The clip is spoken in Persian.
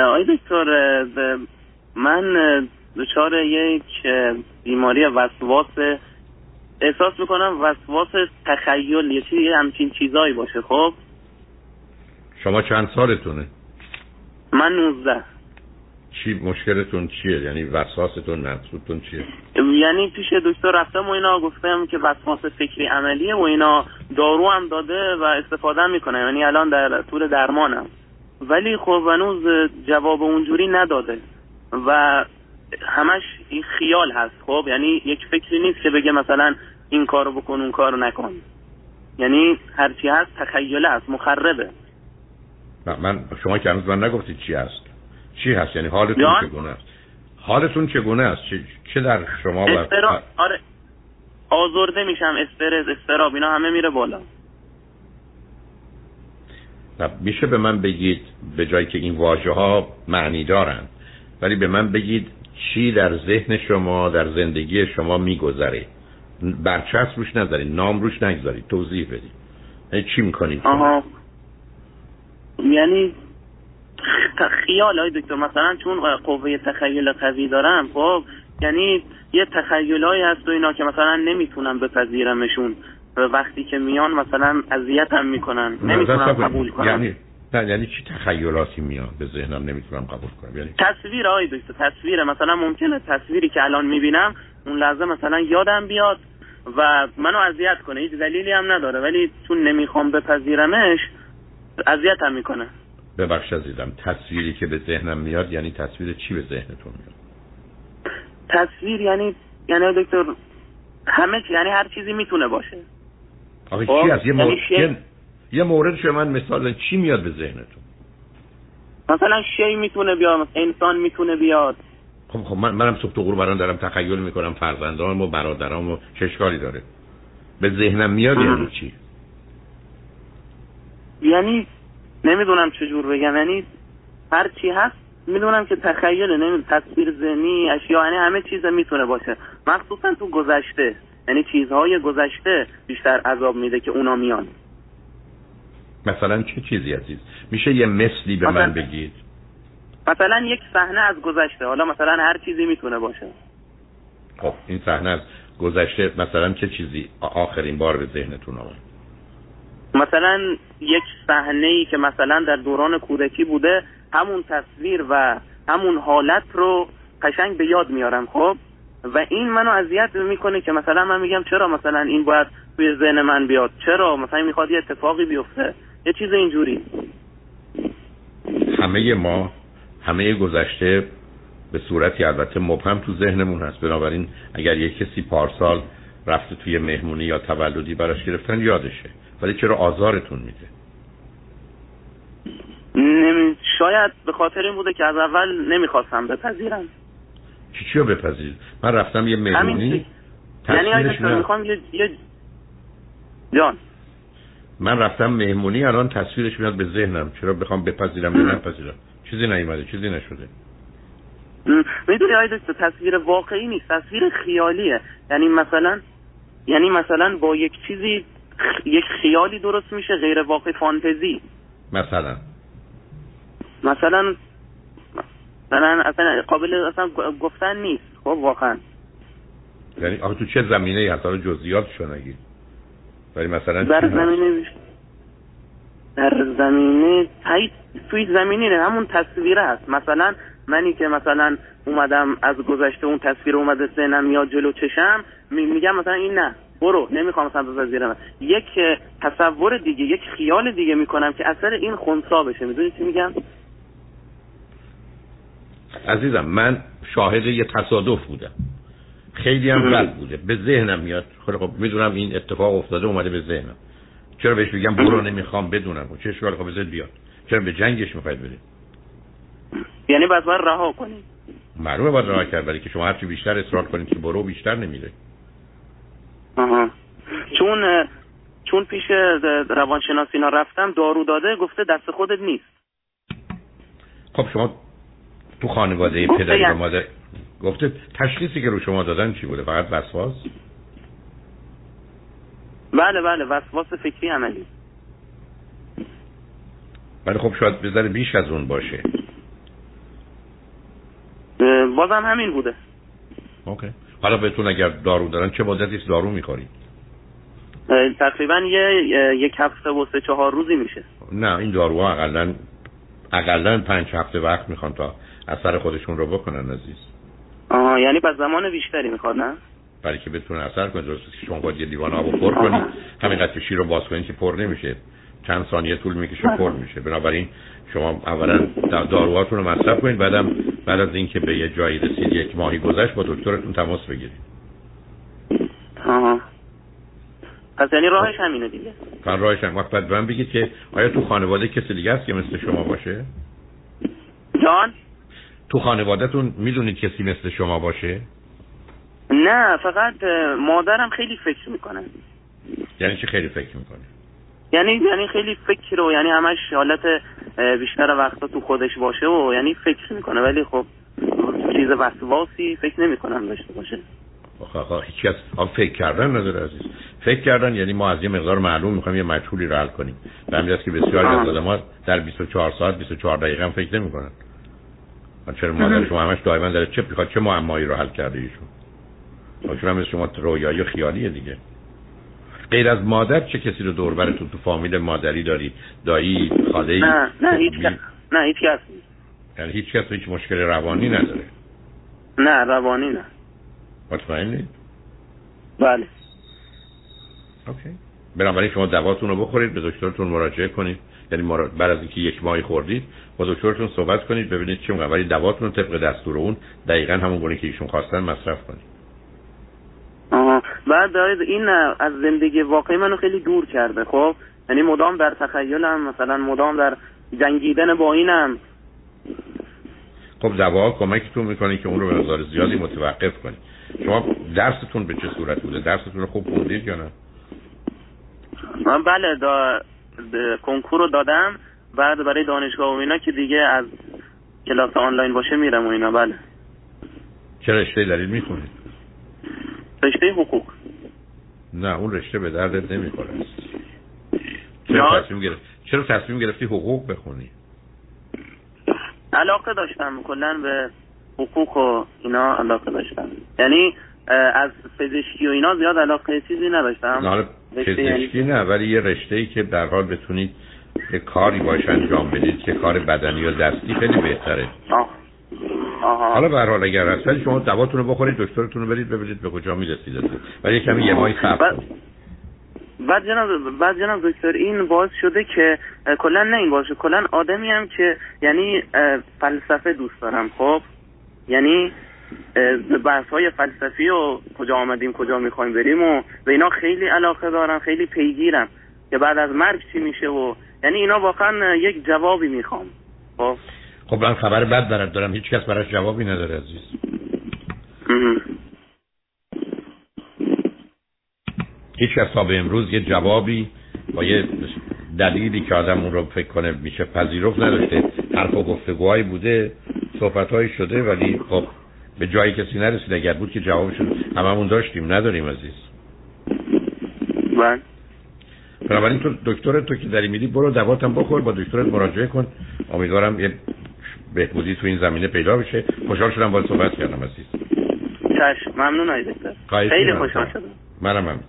آقای دکتر، من دچار یک بیماری وسواس احساس میکنم، وسواس تخیل، یه چیزی همچین چیزایی باشه. خب شما چند سالتونه؟ من 19. چی مشکلتون چیه؟ یعنی وسواستون، نفستون چیه؟ یعنی پیش دکتر رفتم و اینا، گفتم که وسواس فکری عملیه و اینا، دارو هم داده و استفاده میکنه، یعنی الان در طول درمانم، ولی خب هنوز جواب اونجوری نداده و همش این خیال هست. خب یعنی یک فکری نیست که بگه مثلا این کارو بکن اون کارو نکن، یعنی هرچی هست تخیله هست، مخربه. من شما که هنوز من نگفتید چی هست. چی هست یعنی حالتون چگونه است؟ حالتون چگونه است؟ چه در شما استراب؟ آره آزرده میشم، استراب اینا همه میره بالا. میشه به من بگید، به جایی که این واژه ها معنی دارن، ولی به من بگید چی در ذهن شما، در زندگی شما میگذره؟ برچسب روش نذارید، نام روش نگذارید، توضیح بدید. یعنی چی میکنید؟ آها، یعنی خیال های دکتر، مثلا چون قوه تخیل قوی دارم، خب یعنی یه تخیل هایی هست و اینا که مثلا نمیتونم بپذیرمشون و وقتی که میان مثلا اذیتم میکنن، نمیتونم قبول کنم. یعنی چی تخیلاتی میان به ذهنم نمیتونم قبول کنم؟ یعنی تصویر های دکتر، تصویر مثلا ممکنه تصویری که الان میبینم اون لحظه مثلا یادم بیاد و منو اذیت کنه، هیچ دلیلی هم نداره، ولی چون نمیخوام بپذیرمش اذیتم میکنه. ببخش عزیزم، تصویری که به ذهنم میاد یعنی تصویر چی به ذهنتون میاد؟ تصویر یعنی دکتر همه چی، یعنی هر چیزی میتونه باشه. آخه چی از یه مورد شما من مثلا چی میاد به ذهنتون؟ مثلا شی میتونه بیاد، انسان میتونه بیاد. خب منم صبح تا غروب برام دارم تخیل میکنم فرزندانم و برادرام و چه اشکالی داره؟ به ذهنم میاد یعنی چی؟ یعنی نمیدونم چجور بگم، یعنی هر چی هست میدونم که تخیله، تصویر ذهنی اشیا، یعنی همه چیز میتونه باشه، مخصوصا تو گذشته، یعنی چیزهای گذشته بیشتر عذاب میده که اونا میان. مثلا چه چیزی عزیز؟ میشه یه مثلی به من بگید؟ مثلا یک صحنه از گذشته، حالا مثلا هر چیزی میتونه باشه. خب این صحنه از گذشته مثلا چه چیزی آخرین بار به ذهنتون آمد؟ مثلا یک صحنه‌ای که مثلا در دوران کودکی بوده، همون تصویر و همون حالت رو قشنگ به یاد میارم. خب و این منو اذیت میکنه که مثلا من میگم چرا مثلا این باید توی ذهن من بیاد، چرا مثلا میخواد یه اتفاقی بیفته، یه چیز اینجوری. همه گذشته به صورتی البته مبهم تو ذهنمون هست، بنابراین اگر یک کسی پارسال رفته توی مهمونی یا تولدی براش گرفتن یادشه، ولی چرا آزارتون میده؟ شاید به خاطر این بوده که از اول نمیخواستم بپذیرم. چی رو بپذیرم؟ من رفتم یه مهمونی، یعنی اگه میخوام یه جان، من رفتم مهمونی الان تصویرش میاد به ذهنم، چرا بخوام بپذیرم یا نپذیرم؟ چیزی نیومده، چیزی نشده. میدونی آید تصویر واقعی نیست، تصویر خیالیه. یعنی مثلا با یک چیزی، یک خیالی درست میشه، غیر واقع، فانتزی. مثلا اصلا گفتن نیست. خب واقعا یعنی آخه تو چه زمینه ای هست؟ حالا جزئیاتشو نگید، ولی مثلا در زمینه توی زمینه همون تصویره هست. مثلا منی که مثلا اومدم از گذشته، اون تصویر اومده ذهنم، میاد جلو چشم، میگم مثلا این نه، برو، نمیخوام مثلا بپذیرم، یک تصور دیگه، یک خیال دیگه میکنم که اثر این خنثی بشه. میدونی چی میگم عزیزم؟ من شاهد یه تصادف بودم، خیلی هم بد بوده، به ذهنم میاد. خب میدونم این اتفاق افتاده، اومده به ذهنم، چرا بهش بگم برو، نمیخوام بدونم، چه اشکالی؟ خب بذار بیاد، چرا به جنگش میخواید برید؟ یعنی باید من رها کنید. معلومه باید رها کرد، ولی که شما هرچی بیشتر اصرار کنید که برو، بیشتر نمیره. آها. چون پیش روانشناس اینا رفتم، دارو داده، گفته دست خودت نیست. خب شما تو خانواده پدری و مادر گفته، تشخیصی که رو شما دادن چی بوده؟ فقط وسواس؟ بله، وسواس فکری عملی. ولی خب شاید بذاره بیش از اون باشه. بازم همین بوده. اوکی. حالا بهتون اگر دارو دارن چه مدتی است دارو می‌خورید؟ تقریبا یک هفته و 3-4 روزی میشه. نه این داروها حداقل 5 هفته وقت میخوان تا اثر خودشون رو بکنن عزیز. آها یعنی با زمان بیشتری میخواد نه؟ برای که بتونه اثر کنه درسته که شما باید یه لیوان آب رو پر کنید، همینقدر که شیر رو باز کنید که پر نمیشه، چند ثانیه طول میکشه پر میشه. بنابراین شما اولا داروهاتون رو مصرف کنید، بعدم بعد از اینکه به یه جایی رسید یک ماهی گذشت با دکترتون تماس بگیرید. آها پس یعنی راهش همینه دیگه. کار راهش هم وقت بعد بگید که آیا تو خانواده کسی دیگه هست که مثل شما باشه؟ جان تو خانوادهتون میدونید کسی مثل شما باشه؟ نه فقط مادرم خیلی فکر میکنه. یعنی چی خیلی فکر میکنه؟ یعنی خیلی فکر رو یعنی همش حالت بیشتر وقتا تو خودش باشه و یعنی فکر میکنه، ولی خب چیز وسواسی فکر نمیکنم داشته باشه. آخه هیچ کس فکر کردن نداره عزیز. فکر کردن یعنی ما از یه مقدار معلوم میخوایم یه مجهولی رو حل کنیم. همین است که بسیاری از آدم‌ها در 24 ساعت 24 دقیقه هم فکر نمیکنن. چرا مادر شما همش دائما داره چه میخواد چه معمایی رو حل کرده ایشون. اصلا مثل شما رویایی خیالیه دیگه. غیر از مادر چه کسی رو دور براتون تو فامیل مادری داری؟ دایی، خاله ای؟ نه هیچ کس. نه هیچ کس. یعنی هیچ کس هیچ مشکل روانی نداره. نه روانی نه. مطمئنی؟ بله. اوکی. بنابراین شما دواتون رو بخورید، به دکترتون مراجعه کنید. یعنی بعد از اینکه یک ماهی خوردید، با دکترتون صحبت کنید ببینید چه موقع ولی دواتون رو طبق دستور اون دقیقاً همون گونه که ایشون خواستن مصرف کنید. بعد این از زندگی واقعی منو خیلی دور کرده. خب یعنی مدام در تخیلم، مثلا مدام در جنگیدن با اینم. خب دوا کمکتون میکنه که اون رو به مقدار زیادی متوقف کنی. شما درستون به چه صورت بوده؟ درستون رو خوب خوندید یا نه؟ من بله کنکور رو دادم، بعد برای دانشگاه و اینا که دیگه از کلاس آنلاین باشه میرم و اینا. بله چه رشته دارید میخونید؟ رشته حقوق. نه اون رشته به دردت نمیخوره. چرا تصمیم گرفتی حقوق بخونی؟ علاقه داشتم کلا به حقوق و اینا علاقه داشتم. یعنی از پزشکی و اینا زیاد علاقه چیزی نداشتم. نه پزشکی نه، ولی یه رشته‌ای که به هر حال بتونید یه کاری باشه انجام بدید که کار بدنی یا دستی خیلی بهتره. آها. حالا به هر حال اگر اصلا شما دواتون رو بخورید، دکترتون رو برید ببینید به کجا میرسید. ولی کمی یه ماهی صبر کنید. بعد جناب دکتر این باعث شده که کلا نه این باشه. کلا آدمی هم که یعنی فلسفه دوست دارم. خب یعنی بحث‌های فلسفی و کجا آمدیم، کجا می‌خوایم بریم و به اینا خیلی علاقه دارم، خیلی پیگیرم که بعد از مرگ چی میشه و یعنی اینا واقعا یک جوابی میخوام. خب خب من خبر بد برات دارم، هیچ کس براش جوابی نداره عزیز. هیچ کس تا به امروز یه جوابی با یه دلیلی که آدم اون رو فکر کنه میشه پذیرفت نداشته. حرف و گفتگوهایی بوده، صحبت‌هایی شده، ولی خب به جایی کسی نرسید. اگر بود که جوابشون هممون داشتیم. نداریم عزیز. من بنابراین تو دکترت تو که داری میدی برو دواتم بخور، با دکترت مراجعه کن. امیدوارم یه بهبودی تو این زمینه پیدا بشه. خوشحال شدم باهات صحبت کردم عزیز. چشم ممنون آید دکتر. خیلی خوشحال شدم. منم